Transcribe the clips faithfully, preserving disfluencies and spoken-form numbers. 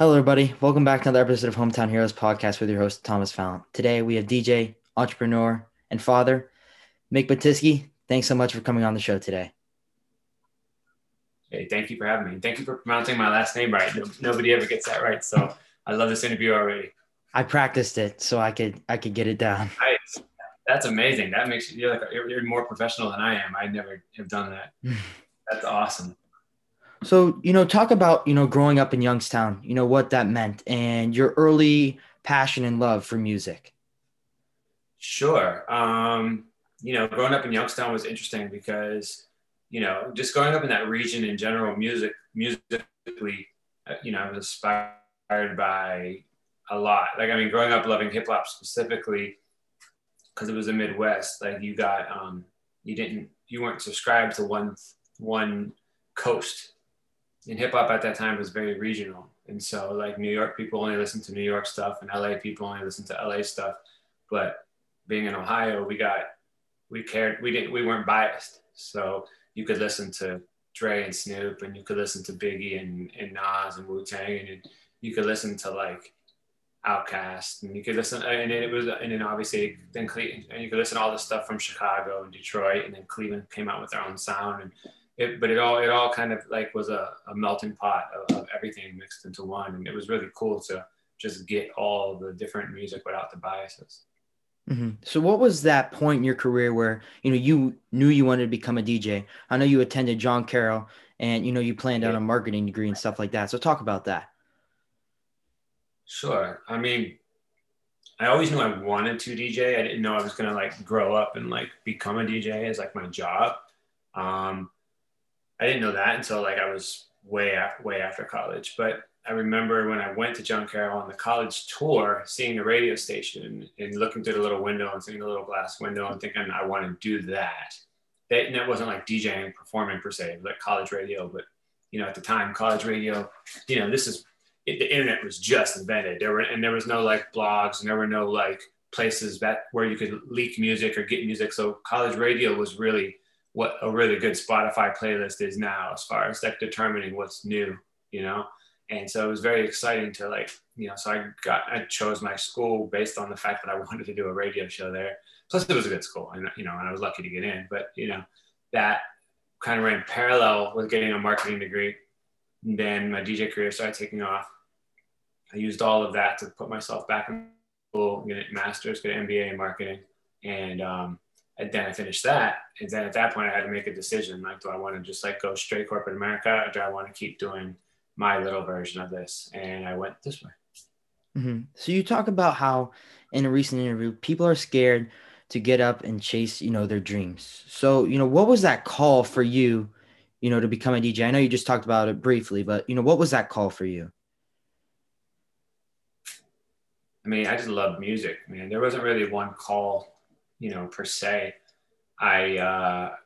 Hello, everybody. Welcome back to another episode of Hometown Heroes Podcast with your host, Thomas Fallon. Today, we have D J, entrepreneur, and father, Mick Batiski. Thanks so much for coming on the show today. Hey, thank you for having me. Thank you for pronouncing my last name right. Nobody ever gets that right, so I love this interview already. I practiced it so I could I could get it down. Nice. That's amazing. That makes you you're like you're more professional than I am. I never have done that. That's awesome. So, you know, talk about, you know, growing up in Youngstown, you know, what that meant and your early passion and love for music. Sure. Um, you know, growing up in Youngstown was interesting because, you know, just growing up in that region in general, music, musically, you know, I was inspired by a lot. Like, I mean, growing up loving hip hop specifically because it was the Midwest, like you got, um, you didn't, you weren't subscribed to one, one coast. And hip hop at that time was very regional. And so like New York people only listen to New York stuff and L A people only listen to L A stuff. But being in Ohio, we got, we cared, we didn't, we weren't biased. So you could listen to Dre and Snoop and you could listen to Biggie and, and Nas and Wu-Tang and you could listen to like Outkast and you could listen, and it was, and then obviously then Cleveland, and you could listen to all the stuff from Chicago and Detroit, and then Cleveland came out with their own sound. And It, but it all it all kind of like was a, a melting pot of, of everything mixed into one. And it was really cool to just get all the different music without the biases. Mm-hmm. So what was that point in your career where, you know, you knew you wanted to become a D J? I know you attended John Carroll and, you know, you planned out a marketing degree and stuff like that. So talk about that. Sure. I mean, I always knew I wanted to D J. I didn't know I was going to like grow up and like become a D J as like my job. Um, I didn't know that until like I was way after, way after college. But I remember when I went to John Carroll on the college tour, seeing the radio station and looking through the little window and seeing the little glass window and thinking, I want to do that. That, and that wasn't like DJing, performing per se, like college radio. But, you know, at the time, college radio, you know, this is, it, the internet was just invented. There were, and there was no like blogs and there were no like places that where you could leak music or get music. So college radio was really what a really good Spotify playlist is now as far as like determining what's new, you know? And so it was very exciting to like, you know, so I got, I chose my school based on the fact that I wanted to do a radio show there. Plus it was a good school and, you know, and I was lucky to get in, but you know, that kind of ran parallel with getting a marketing degree. And then my D J career started taking off. I used all of that to put myself back in school, get a master's, get an M B A in marketing. And, um, And then I finished that. And then at that point, I had to make a decision. Like, do I want to just like go straight corporate America or do I want to keep doing my little version of this? And I went this way. Mm-hmm. So you talk about how in a recent interview, people are scared to get up and chase, you know, their dreams. So, you know, what was that call for you, you know, to become a D J? I know you just talked about it briefly, but you know, what was that call for you? I mean, I just love music, man. There wasn't really one call, you know, per se. I, uh,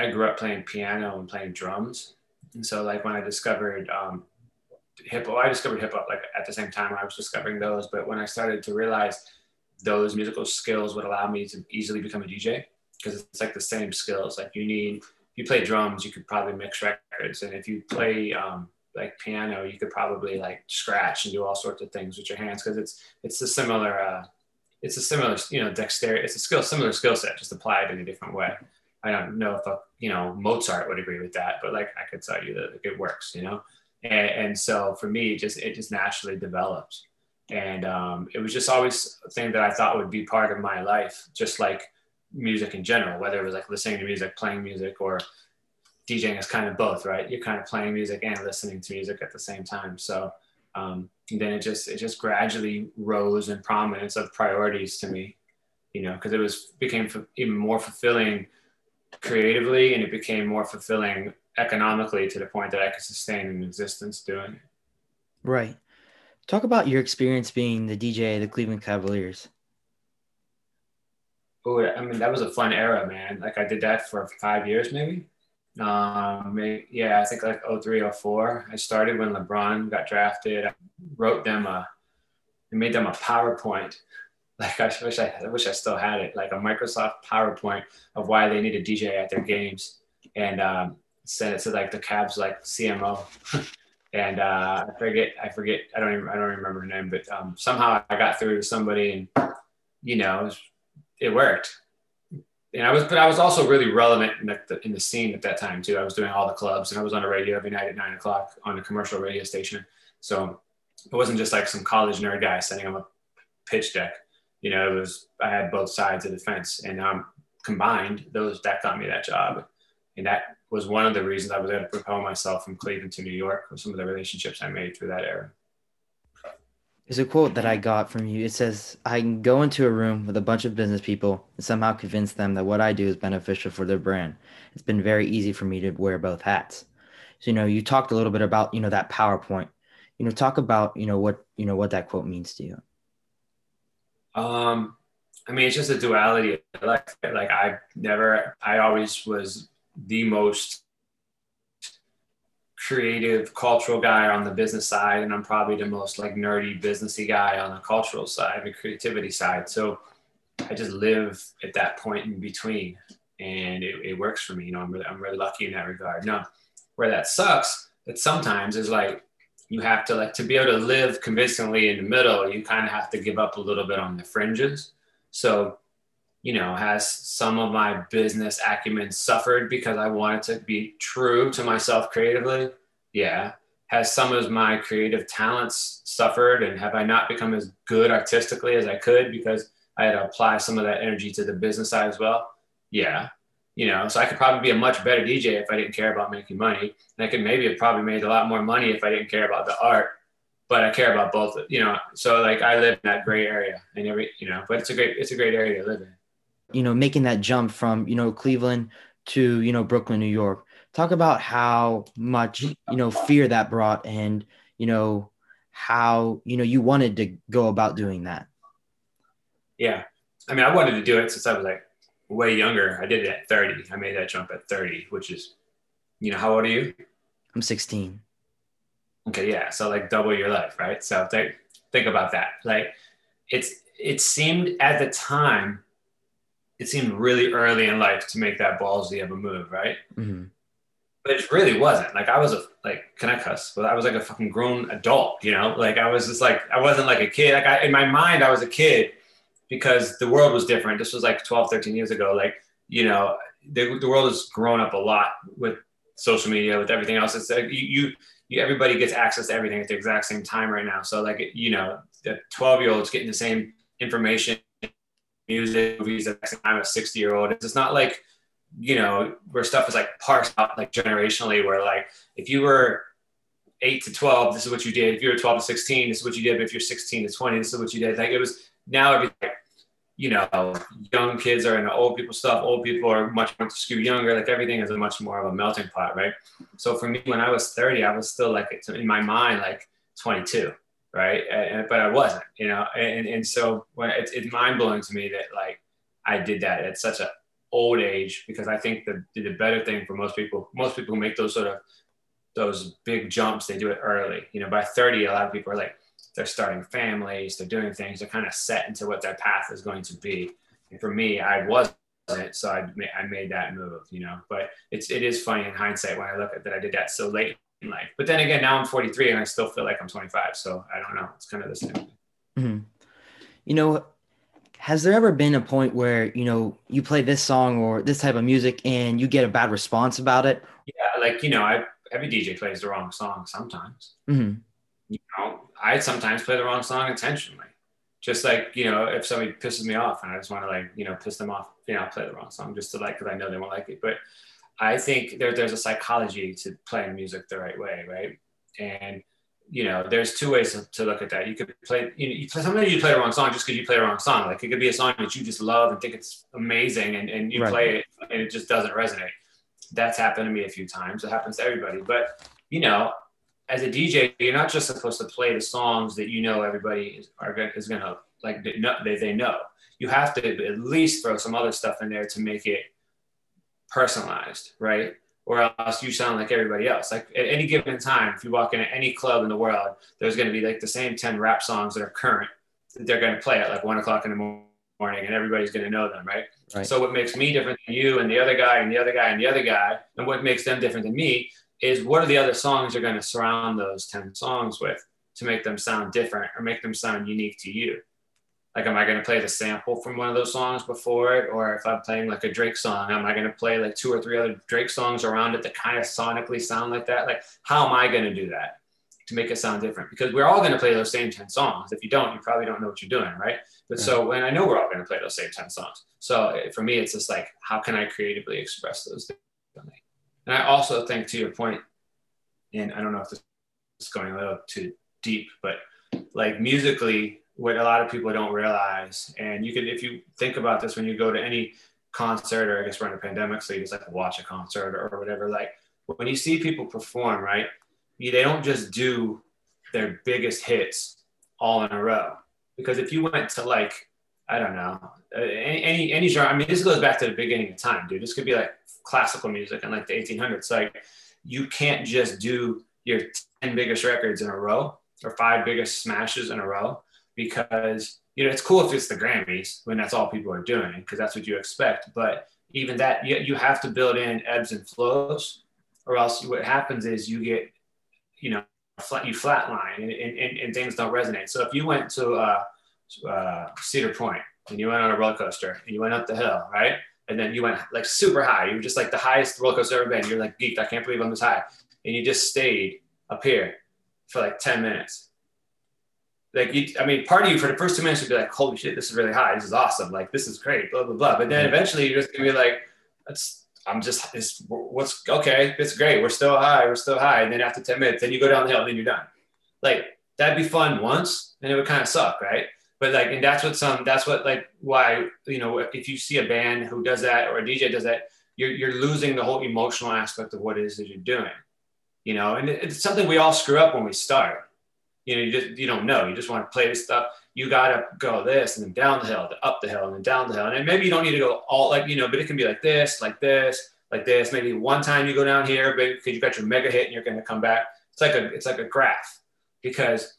I grew up playing piano and playing drums. And so like when I discovered, um, hip hop, I discovered hip hop, like at the same time I was discovering those. But when I started to realize those musical skills would allow me to easily become a D J, because it's like the same skills. Like you need, if you play drums, you could probably mix records. And if you play, um, like piano, you could probably like scratch and do all sorts of things with your hands. Cause it's, it's a similar, uh, it's a similar, you know, dexterity, it's a skill, similar skill set, just applied in a different way. I don't know if, a, you know, Mozart would agree with that, but like, I could tell you that like, it works, you know? And, and so for me, it just, it just naturally developed. And um, it was just always a thing that I thought would be part of my life, just like music in general, whether it was like listening to music, playing music, or DJing is kind of both, right? You're kind of playing music and listening to music at the same time. So um, and then it just, it just gradually rose in prominence of priorities to me, you know, cause it was, became even more fulfilling creatively and it became more fulfilling economically to the point that I could sustain an existence doing it. Right. Talk about your experience being the D J of the Cleveland Cavaliers. Oh, I mean, that was a fun era, man. Like I did that for five years, maybe. Um, yeah, I think like oh three, oh four, I started when LeBron got drafted. I wrote them a, I made them a PowerPoint. Like I wish I, I wish I still had it, like a Microsoft PowerPoint of why they need a D J at their games, and um, sent it to like the Cavs like C M O And uh, I forget, I forget, I don't even, I don't remember her name, but um, somehow I got through to somebody, and you know, it, was, it worked. And I was, but I was also really relevant in the, in the scene at that time too. I was doing all the clubs, and I was on the radio every night at nine o'clock on a commercial radio station. So it wasn't just like some college nerd guy sending him a pitch deck. You know, it was, I had both sides of the fence, and um, combined those, that got me that job. And that was one of the reasons I was able to propel myself from Cleveland to New York, with some of the relationships I made through that era. There's a quote that I got from you. It says, I can go into a room with a bunch of business people and somehow convince them that what I do is beneficial for their brand. It's been very easy for me to wear both hats. So, you know, you talked a little bit about, you know, that PowerPoint, you know, talk about, you know, what, you know, what that quote means to you. Um, I mean, it's just a duality of life. Like I never, I always was the most creative cultural guy on the business side, and I'm probably the most like nerdy businessy guy on the cultural side, the creativity side. So I just live at that point in between, and it, it works for me. You know, I'm really, I'm really lucky in that regard. Now, where that sucks, that sometimes is like you have to like to be able to live convincingly in the middle. You kind of have to give up a little bit on the fringes. So, you know, has some of my business acumen suffered because I wanted to be true to myself creatively? Yeah. Has some of my creative talents suffered, and have I not become as good artistically as I could because I had to apply some of that energy to the business side as well? Yeah. You know, so I could probably be a much better D J if I didn't care about making money. And I could maybe have probably made a lot more money if I didn't care about the art, but I care about both, you know? So like I live in that gray area, and every, you know, but it's a great, it's a great area to live in. You know, making that jump from, you know, Cleveland to, you know, Brooklyn, New York. Talk about how much, you know, fear that brought, and, you know, how, you know, you wanted to go about doing that. Yeah. I mean, I wanted to do it since I was like way younger. I did it at thirty. I made that jump at thirty, which is, you know, how old are you? I'm sixteen. Okay. Yeah. So like double your life. Right. So think, think about that. Like it's, it seemed at the time, it seemed really early in life to make that ballsy of a move, right? Mm-hmm. But it really wasn't. Like I was a, like, can I cuss? Well, I was like a fucking grown adult, you know? Like I was just like, I wasn't like a kid. Like I, in my mind, I was a kid because the world was different. This was like twelve, thirteen years ago. Like, you know, the, the world has grown up a lot with social media, with everything else. It's like you, you, everybody gets access to everything at the exact same time right now. So like, you know, the twelve year olds getting the same information, music, movies at the time, a sixty year old. It's not like, you know, where stuff is like parsed out like generationally, where like if you were eight to twelve, this is what you did. If you were twelve to sixteen, this is what you did. But if you're sixteen to twenty, this is what you did. Like it was, now everything, like, you know, young kids are into old people stuff. Old people are much more skewed younger. Like everything is a much more of a melting pot, right? So for me, when I was thirty, I was still like, in my mind, like twenty-two. Right. And, but I wasn't, you know, and, and so when it's, it's mind blowing to me that like I did that at such an old age, because I think the, the better thing for most people, most people who make those sort of those big jumps, they do it early. You know, by thirty, a lot of people are like, they're starting families, they're doing things, they're kind of set into what their path is going to be. And for me, I wasn't. So I made, I made that move, you know, but it's, it is funny in hindsight when I look at that, I did that so late in life. But then again, now I'm forty-three and I still feel like I'm twenty-five. So I don't know. It's kind of the same. Mm-hmm. You know, has there ever been a point where, you know, you play this song or this type of music and you get a bad response about it? Yeah. Like, you know, I, every D J plays the wrong song sometimes. Mm-hmm. You know, I sometimes play the wrong song intentionally. Just like, you know, if somebody pisses me off and I just want to like, you know, piss them off, you know, I'll play the wrong song just to like, because I know they won't like it. But I think there, there's a psychology to playing music the right way, right? And, you know, there's two ways to, to look at that. You could play, you know, you play, sometimes you play the wrong song just because you play the wrong song. Like it could be a song that you just love and think it's amazing, and, and you right. play it and it just doesn't resonate. That's happened to me a few times. It happens to everybody. But, you know, as a D J, you're not just supposed to play the songs that you know everybody is, are, is going to, like, they, they know. You have to at least throw some other stuff in there to make it personalized, right? Or else you sound like everybody else. Like at any given time, if you walk into any club in the world, there's going to be like the same ten rap songs that are current that they're going to play at like one o'clock in the morning, and everybody's going to know them, right? right? So what makes me different than you and the other guy and the other guy and the other guy, and what makes them different than me is what are the other songs you're going to surround those ten songs with to make them sound different or make them sound unique to you? Like, am I going to play the sample from one of those songs before it? Or if I'm playing like a Drake song, am I going to play like two or three other Drake songs around it that kind of sonically sound like that? Like, how am I going to do that to make it sound different? Because we're all going to play those same ten songs. If you don't, you probably don't know what you're doing, right? But yeah. So, and I know we're all going to play those same ten songs. So for me, it's just like, how can I creatively express those things? And I also think, to your point, and I don't know if this is going a little too deep, but like musically, what a lot of people don't realize, and you could, if you think about this, when you go to any concert, or I guess we're in a pandemic, so you just like watch a concert or whatever, like when you see people perform, right, you, they don't just do their biggest hits all in a row. Because if you went to like, I don't know, any, any, any genre, I mean, this goes back to the beginning of time, dude. This could be like classical music in like the eighteen hundreds. Like, you can't just do your ten biggest records in a row or five biggest smashes in a row. Because, you know, it's cool if it's the Grammys when that's all people are doing, because that's what you expect. But even that, you, you have to build in ebbs and flows, or else what happens is you get, you know, flat, you flatline and, and, and things don't resonate. So if you went to uh, uh, Cedar Point and you went on a roller coaster and you went up the hill, right? And then you went like super high. You were just like the highest roller coaster ever been. You're like geeked. I can't believe I'm this high. And you just stayed up here for like ten minutes. Like, you, I mean, part of you for the first two minutes would be like, holy shit, this is really high. This is awesome. Like, this is great, blah, blah, blah. But then eventually you're just going to be like, that's, I'm just, it's, what's, okay, it's great. We're still high. We're still high. And then after ten minutes, then you go down the hill and then you're done. Like, that'd be fun once and it would kind of suck, right? But like, and that's what some, that's what like, why, you know, if you see a band who does that or a D J does that, you're, you're losing the whole emotional aspect of what it is that you're doing, you know? And it's something we all screw up when we start. You know, you just, you don't know. You just want to play this stuff. You got to go this and then down the hill, up the hill and then down the hill. And maybe you don't need to go all like, you know, but it can be like this, like this, like this. Maybe one time you go down here, but because you got your mega hit and you're going to come back. It's like a, it's like a graph, because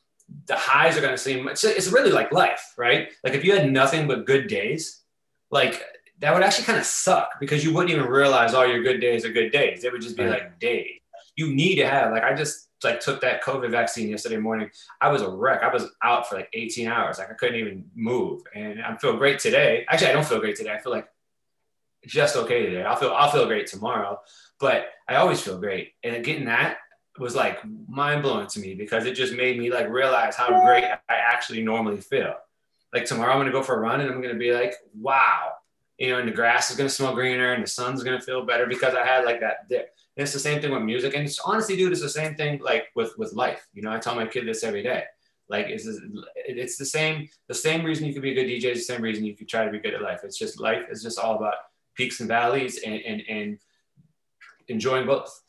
the highs are going to seem, it's, it's really like life, right? Like if you had nothing but good days, like that would actually kind of suck, because you wouldn't even realize all your good days are good days. It would just be like days. You need to have, like, I just, like took that COVID vaccine yesterday morning. I was a wreck. I was out for like eighteen hours. Like I couldn't even move. And I feel great today. Actually, I don't feel great today. I feel like just okay today. I'll feel, I'll feel great tomorrow, but I always feel great. And getting that was like mind blowing to me, because it just made me like realize how great I actually normally feel. Like tomorrow I'm going to go for a run and I'm going to be like, wow, you know, and the grass is going to smell greener and the sun's going to feel better because I had like that dip. And it's the same thing with music. And it's honestly, dude, it's the same thing like with, with life. You know, I tell my kid this every day. Like it's, it's the same, the same reason you could be a good D J is the same reason you could try to be good at life. It's just life is just all about peaks and valleys and, and, and enjoying both.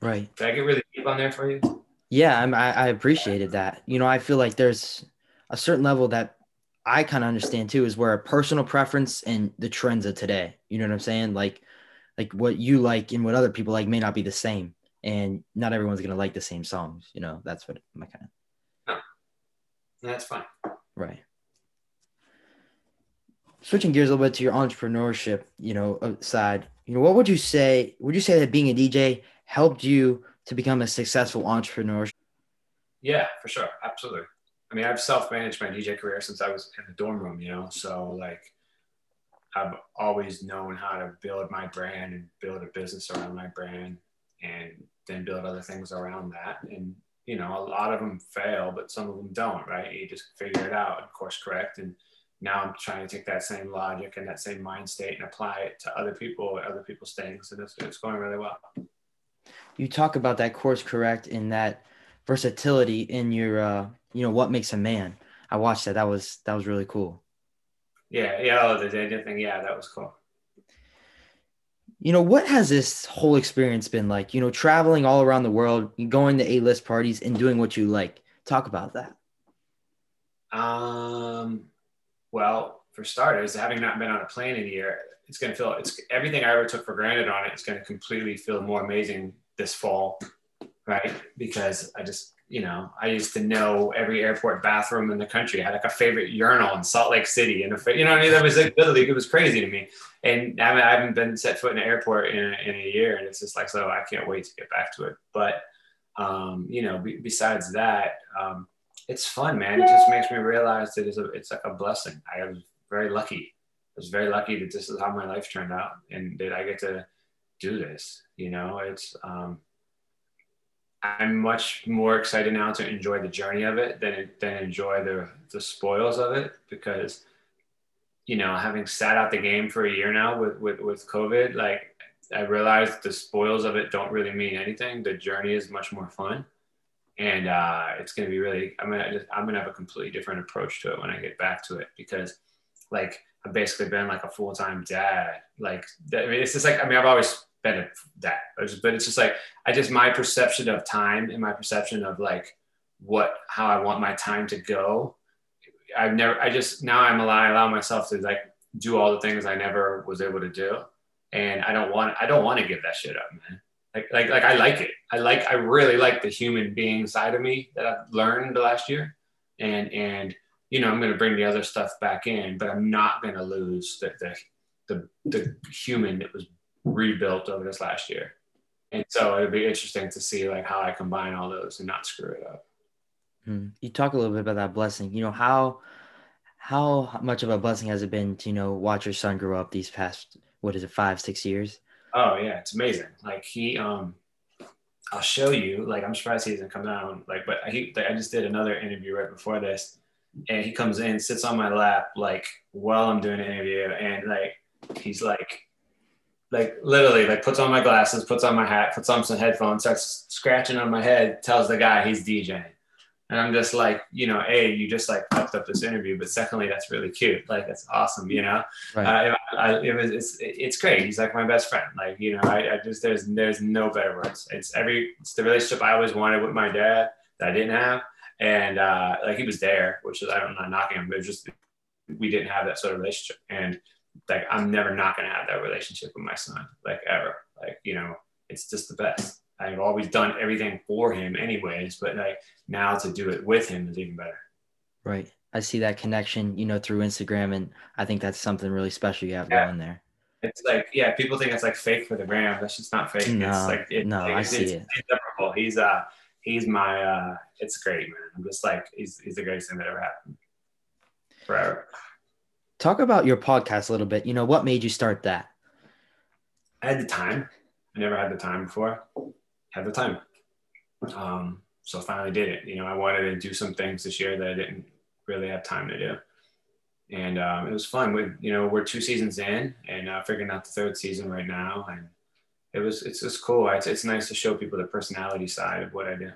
Right. Did I get really deep on there for you? Yeah, I'm, I, I appreciated that. You know, I feel like there's a certain level that I kind of understand too, is where a personal preference and the trends of today, you know what I'm saying? Like, like what you like and what other people like may not be the same, and not everyone's going to like the same songs. You know, that's what my kind of, no, that's fine. Right. Switching gears a little bit to your entrepreneurship, you know, side, you know, what would you say, would you say that being a D J helped you to become a successful entrepreneur? Yeah, for sure. Absolutely. I mean, I've self-managed my D J career since I was in the dorm room, you know? So like, I've always known how to build my brand and build a business around my brand and then build other things around that. And, you know, a lot of them fail, but some of them don't, right? You just figure it out and course correct. And now I'm trying to take that same logic and that same mind state and apply it to other people, other people's things. And it's, it's going really well. You talk about that course correct and that versatility in your, uh, you know, what makes a man. I watched that. That was, that was really cool. Yeah, yeah, oh, the data thing. Yeah, that was cool. You know, what has this whole experience been like? You know, traveling all around the world, going to A-list parties and doing what you like. Talk about that. Um, well, for starters, having not been on a plane in a year, it's going to feel, it's everything I ever took for granted on it, it's going to completely feel more amazing this fall, right? Because I just you know, I used to know every airport bathroom in the country. I had like a favorite urinal in Salt Lake City. And, a, you know, I mean, that was like, literally, it was crazy to me. And I, mean, I haven't been set foot in an airport in a, in a year. And it's just like, so I can't wait to get back to it. But, um, you know, b- besides that, um, it's fun, man. It just makes me realize that it's, a, it's like a blessing. I was very lucky. I was very lucky that this is how my life turned out and that I get to do this. You know, it's, um, I'm much more excited now to enjoy the journey of it than than enjoy the the spoils of it, because, you know, having sat out the game for a year now with, with, with COVID, like I realized the spoils of it don't really mean anything. The journey is much more fun. And uh, it's going to be really, I'm going to, I'm going to have a completely different approach to it when I get back to it, because like I've basically been like a full-time dad. Like, I mean, it's just like, I mean, I've always been a dad, but it's just like, I just, my perception of time and my perception of like what, how I want my time to go. I've never, I just, now I'm allowing, allowing myself to like do all the things I never was able to do. And I don't want, I don't want to give that shit up, man. Like, like, like I like it. I like, I really like the human being side of me that I've learned the last year. And, and, you know, I'm going to bring the other stuff back in, but I'm not going to lose the, the, the, the human that was rebuilt over this last year. And so it'd be interesting to see like how I combine all those and not screw it up. You talk a little bit about that blessing, you know, how, how much of a blessing has it been to, you know, watch your son grow up these past, what is it, five, six years? Oh yeah, it's amazing. Like he, um, I'll show you, like, I'm surprised he doesn't come down. Like, but he, like, I just did another interview right before this and he comes in, sits on my lap, like while I'm doing an interview. And like, he's like, like literally like puts on my glasses, puts on my hat, puts on some headphones, starts scratching on my head, tells the guy he's DJing. And I'm just like, you know, A, you just like fucked up this interview, but secondly, that's really cute. Like, that's awesome. You know, right. uh, I, I, it was, it's, it's great. He's like my best friend. Like, you know, I, I just, there's, there's no better words. It's every, it's the relationship I always wanted with my dad that I didn't have. And uh, like, he was there, which is, I don't know, knocking him, but just, we didn't have that sort of relationship. And like, I'm never not going to have that relationship with my son, like ever. Like, you know, it's just the best. I've always done everything for him anyways, but like now to do it with him is even better. Right. I see that connection, you know, through Instagram. And I think that's something really special you have yeah. going there. It's like, yeah, people think it's like fake for the gram. That's just not fake. No, it's like, it, no, like, I it's, see it's, it. It's inseparable. He's, uh, he's my, uh, it's great, man. I'm just like, he's, he's the greatest thing that ever happened forever. Talk about your podcast a little bit. You know, what made you start that? I had the time. I never had the time before. Had the time. Um, so finally did it. You know, I wanted to do some things this year that I didn't really have time to do. And um, it was fun. We, you know, we're two seasons in and uh, figuring out the third season right now. And it was, it's just cool. It's, it's nice to show people the personality side of what I do.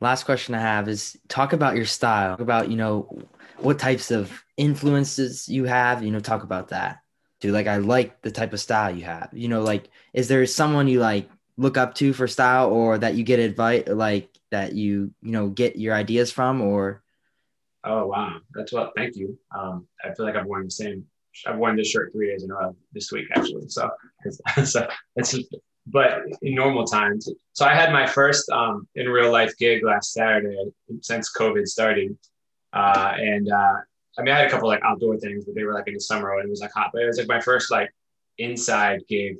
Last question I have is talk about your style, talk about, you know, what types of influences you have, you know, talk about that. Dude, like, I like the type of style you have, you know, like, is there someone you like, look up to for style or that you get advice like that you you know get your ideas from? Or oh wow that's what thank you um I feel like I've worn the same I've worn this shirt three days in a row this week actually, so so it's but in normal times. So I had my first um in real life gig last Saturday since COVID started, uh and uh I mean I had a couple like outdoor things, but they were like in the summer and it was like hot, but it was like my first like inside gig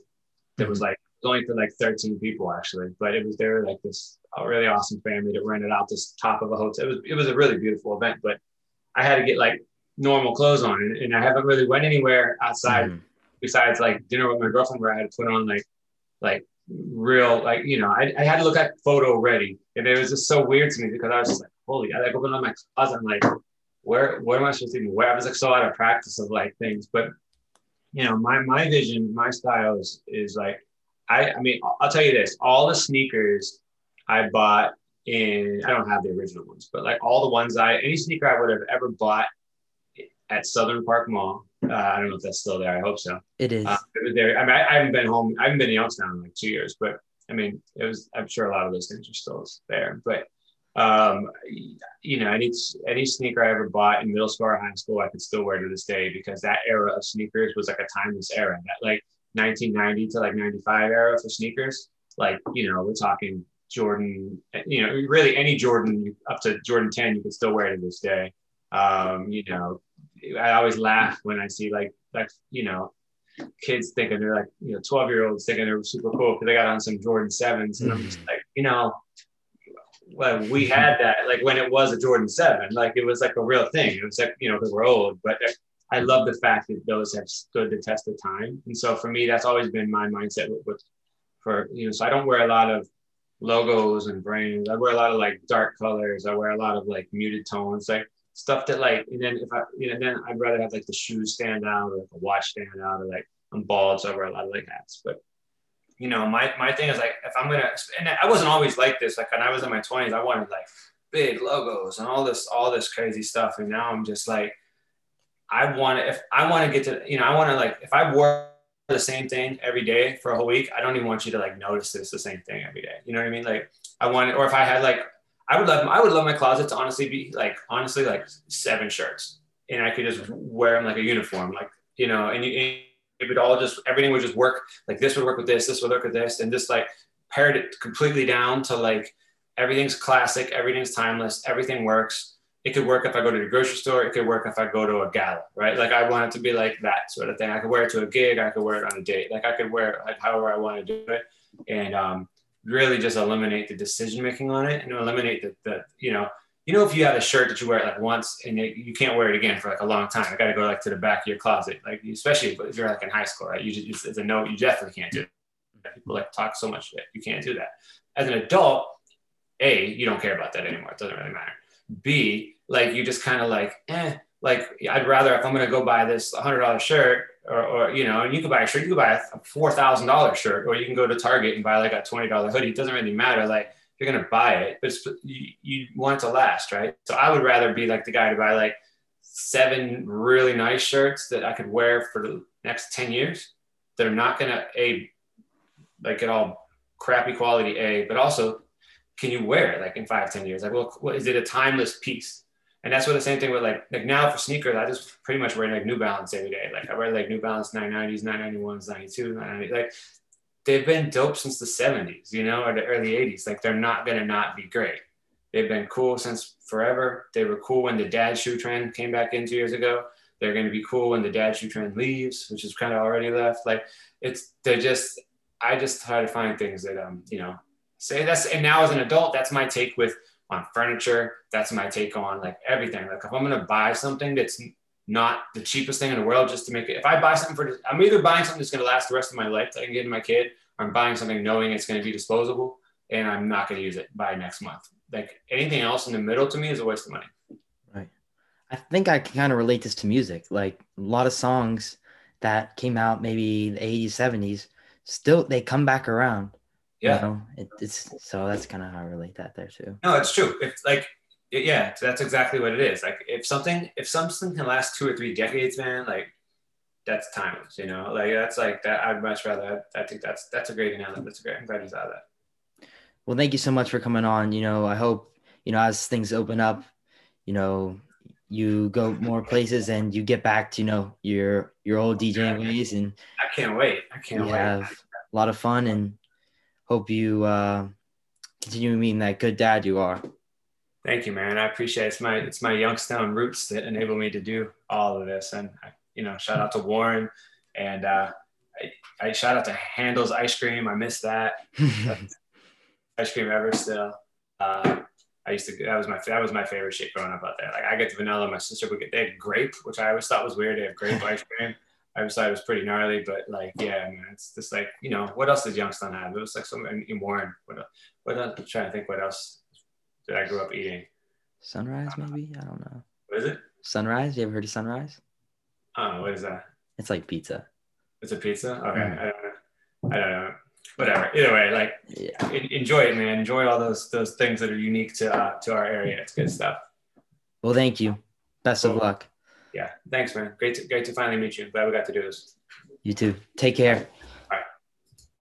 that was like only for like thirteen people actually, but it was there like this really awesome family that rented out this top of a hotel. It was it was a really beautiful event, but I had to get like normal clothes on, and, and I haven't really went anywhere outside mm-hmm. besides like dinner with my girlfriend, where I had to put on like like real like you know I, I had to look at photo ready, and it was just so weird to me because I was just like holy, I like opened up my closet, I'm like where what am I supposed to even wear? I was like so out of practice of like things, but you know my my vision, my style is is like. I, I mean, I'll tell you this, all the sneakers I bought in, I don't have the original ones, but like all the ones I, any sneaker I would have ever bought at Southern Park Mall. Uh, I don't know if that's still there. I hope so. It is. Uh, it was there. I mean, I, I haven't been home. I haven't been to Youngstown in like two years, but I mean, it was, I'm sure a lot of those things are still there, but um, you know, any, any sneaker I ever bought in middle school or high school, I could still wear to this day because that era of sneakers was like a timeless era. That like, nineteen ninety to like ninety-five era for sneakers, like you know we're talking Jordan, you know, really any Jordan up to Jordan ten, you can still wear it to this day. Um, you know, I always laugh when I see like, like, you know, kids thinking they're like, you know, twelve year olds thinking they're super cool because they got on some Jordan sevens. And I'm just like, you know, well, we had that, like when it was a Jordan seven, like it was like a real thing. It was like, you know, because we're old, but I love the fact that those have stood the test of time. And so for me, that's always been my mindset with, with for, you know, so I don't wear a lot of logos and brands. I wear a lot of like dark colors. I wear a lot of like muted tones, like stuff that like, and then if I, you know, then I'd rather have like the shoes stand out or like a watch stand out, or like I'm bald, so I wear a lot of like hats. But you know, my, my thing is like, if I'm going to, and I wasn't always like this, like when I was in my twenties, I wanted like big logos and all this, all this crazy stuff. And now I'm just like, I want to, if I want to get to, you know, I want to like, if I wore the same thing every day for a whole week, I don't even want you to like notice it's the same thing every day. You know what I mean? Like I want, or if I had like, I would love, I would love my closet to honestly be like, honestly, like seven shirts, and I could just wear them like a uniform, like, you know, and you, and it would all just, everything would just work. Like this would work with this, this would work with this, and just like paired it completely down to like, everything's classic, everything's timeless, everything works. It could work if I go to the grocery store. It could work if I go to a gala, right? Like I want it to be like that sort of thing. I could wear it to a gig. I could wear it on a date. Like I could wear it like however I want to do it, and um, really just eliminate the decision making on it, and eliminate the, the you know you know if you have a shirt that you wear it like once and it, you can't wear it again for like a long time. You got to go like to the back of your closet, like especially if you're like in high school, right? You just it's a no. You definitely can't do that. People like talk so much that you can't do that. As an adult, A, you don't care about that anymore. It doesn't really matter. B, like you just kind of like, eh, like I'd rather if I'm going to go buy this one hundred dollars shirt or, or, you know, and you can buy a shirt, you can buy a four thousand dollars shirt, or you can go to Target and buy like a twenty dollars hoodie. It doesn't really matter. Like you're going to buy it, but it's, you, you want it to last, right? So I would rather be like the guy to buy like seven really nice shirts that I could wear for the next ten years. They're not going to A, like get all crappy quality A, but also can you wear it like in five, ten years? Like, well, what, is it a timeless piece? And that's what the same thing with like, like now for sneakers, I just pretty much wear like New Balance every day. Like I wear like New Balance nine nineties, nine ninety-ones, ninety-two, nine ninety, like they've been dope since the seventies, you know, or the early eighties. Like they're not going to not be great. They've been cool since forever. They were cool when the dad shoe trend came back in two years ago. They're going to be cool when the dad shoe trend leaves, which is kind of already left. Like it's, they're just, I just try to find things that, um, you know, say that's, and now as an adult, that's my take with on furniture. That's my take on like everything. Like if I'm going to buy something that's not the cheapest thing in the world, just to make it, if I buy something for, I'm either buying something that's going to last the rest of my life that I can get to my kid, or I'm buying something knowing it's going to be disposable and I'm not going to use it by next month. Like anything else in the middle to me is a waste of money. Right. I think I can kind of relate this to music. Like a lot of songs that came out maybe in the eighties, seventies, still, they come back around. Yeah, you know, it, it's so that's kind of how I relate that there too. No, it's true. It's like, it, yeah, that's exactly what it is. Like if something, if something can last two or three decades, man, like that's timeless, you know, like that's like that. I'd much rather, I, I think that's, that's a great analogy. That's a great, I'm glad you saw that. Well, thank you so much for coming on. You know, I hope, you know, as things open up, you know, you go more places and you get back to, you know, your, your old DJing ways. And I can't wait. I can't wait. Have a lot of fun, and hope you uh, continue being that good dad you are. Thank you, man. I appreciate it. It's my, it's my Youngstown roots that enable me to do all of this. And, you know, shout out to Warren, and uh, I, I shout out to Handel's Ice Cream. I miss that. Ice cream ever still. Uh, I used to, that was my, that was my favorite shit growing up out there. Like I get the vanilla, my sister would get, they had grape, which I always thought was weird. They have grape ice cream. I was, I was pretty gnarly, but like, yeah, man, it's just like, you know, what else did Youngstown have? It was like some, and Warren, what else, what else, I'm trying to think what else did I grow up eating? Sunrise, I maybe? Know. I don't know. What is it? Sunrise? You ever heard of Sunrise? Oh, what is that? It's like pizza. It's a pizza? Okay, mm. I don't know. I don't know. Whatever. Either way, like, yeah. en- enjoy it, man. Enjoy all those those things that are unique to uh, to our area. It's good stuff. Well, thank you. Best cool. of luck. Yeah. Thanks, man. Great to, great to finally meet you. Glad we got to do this. You too. Take care.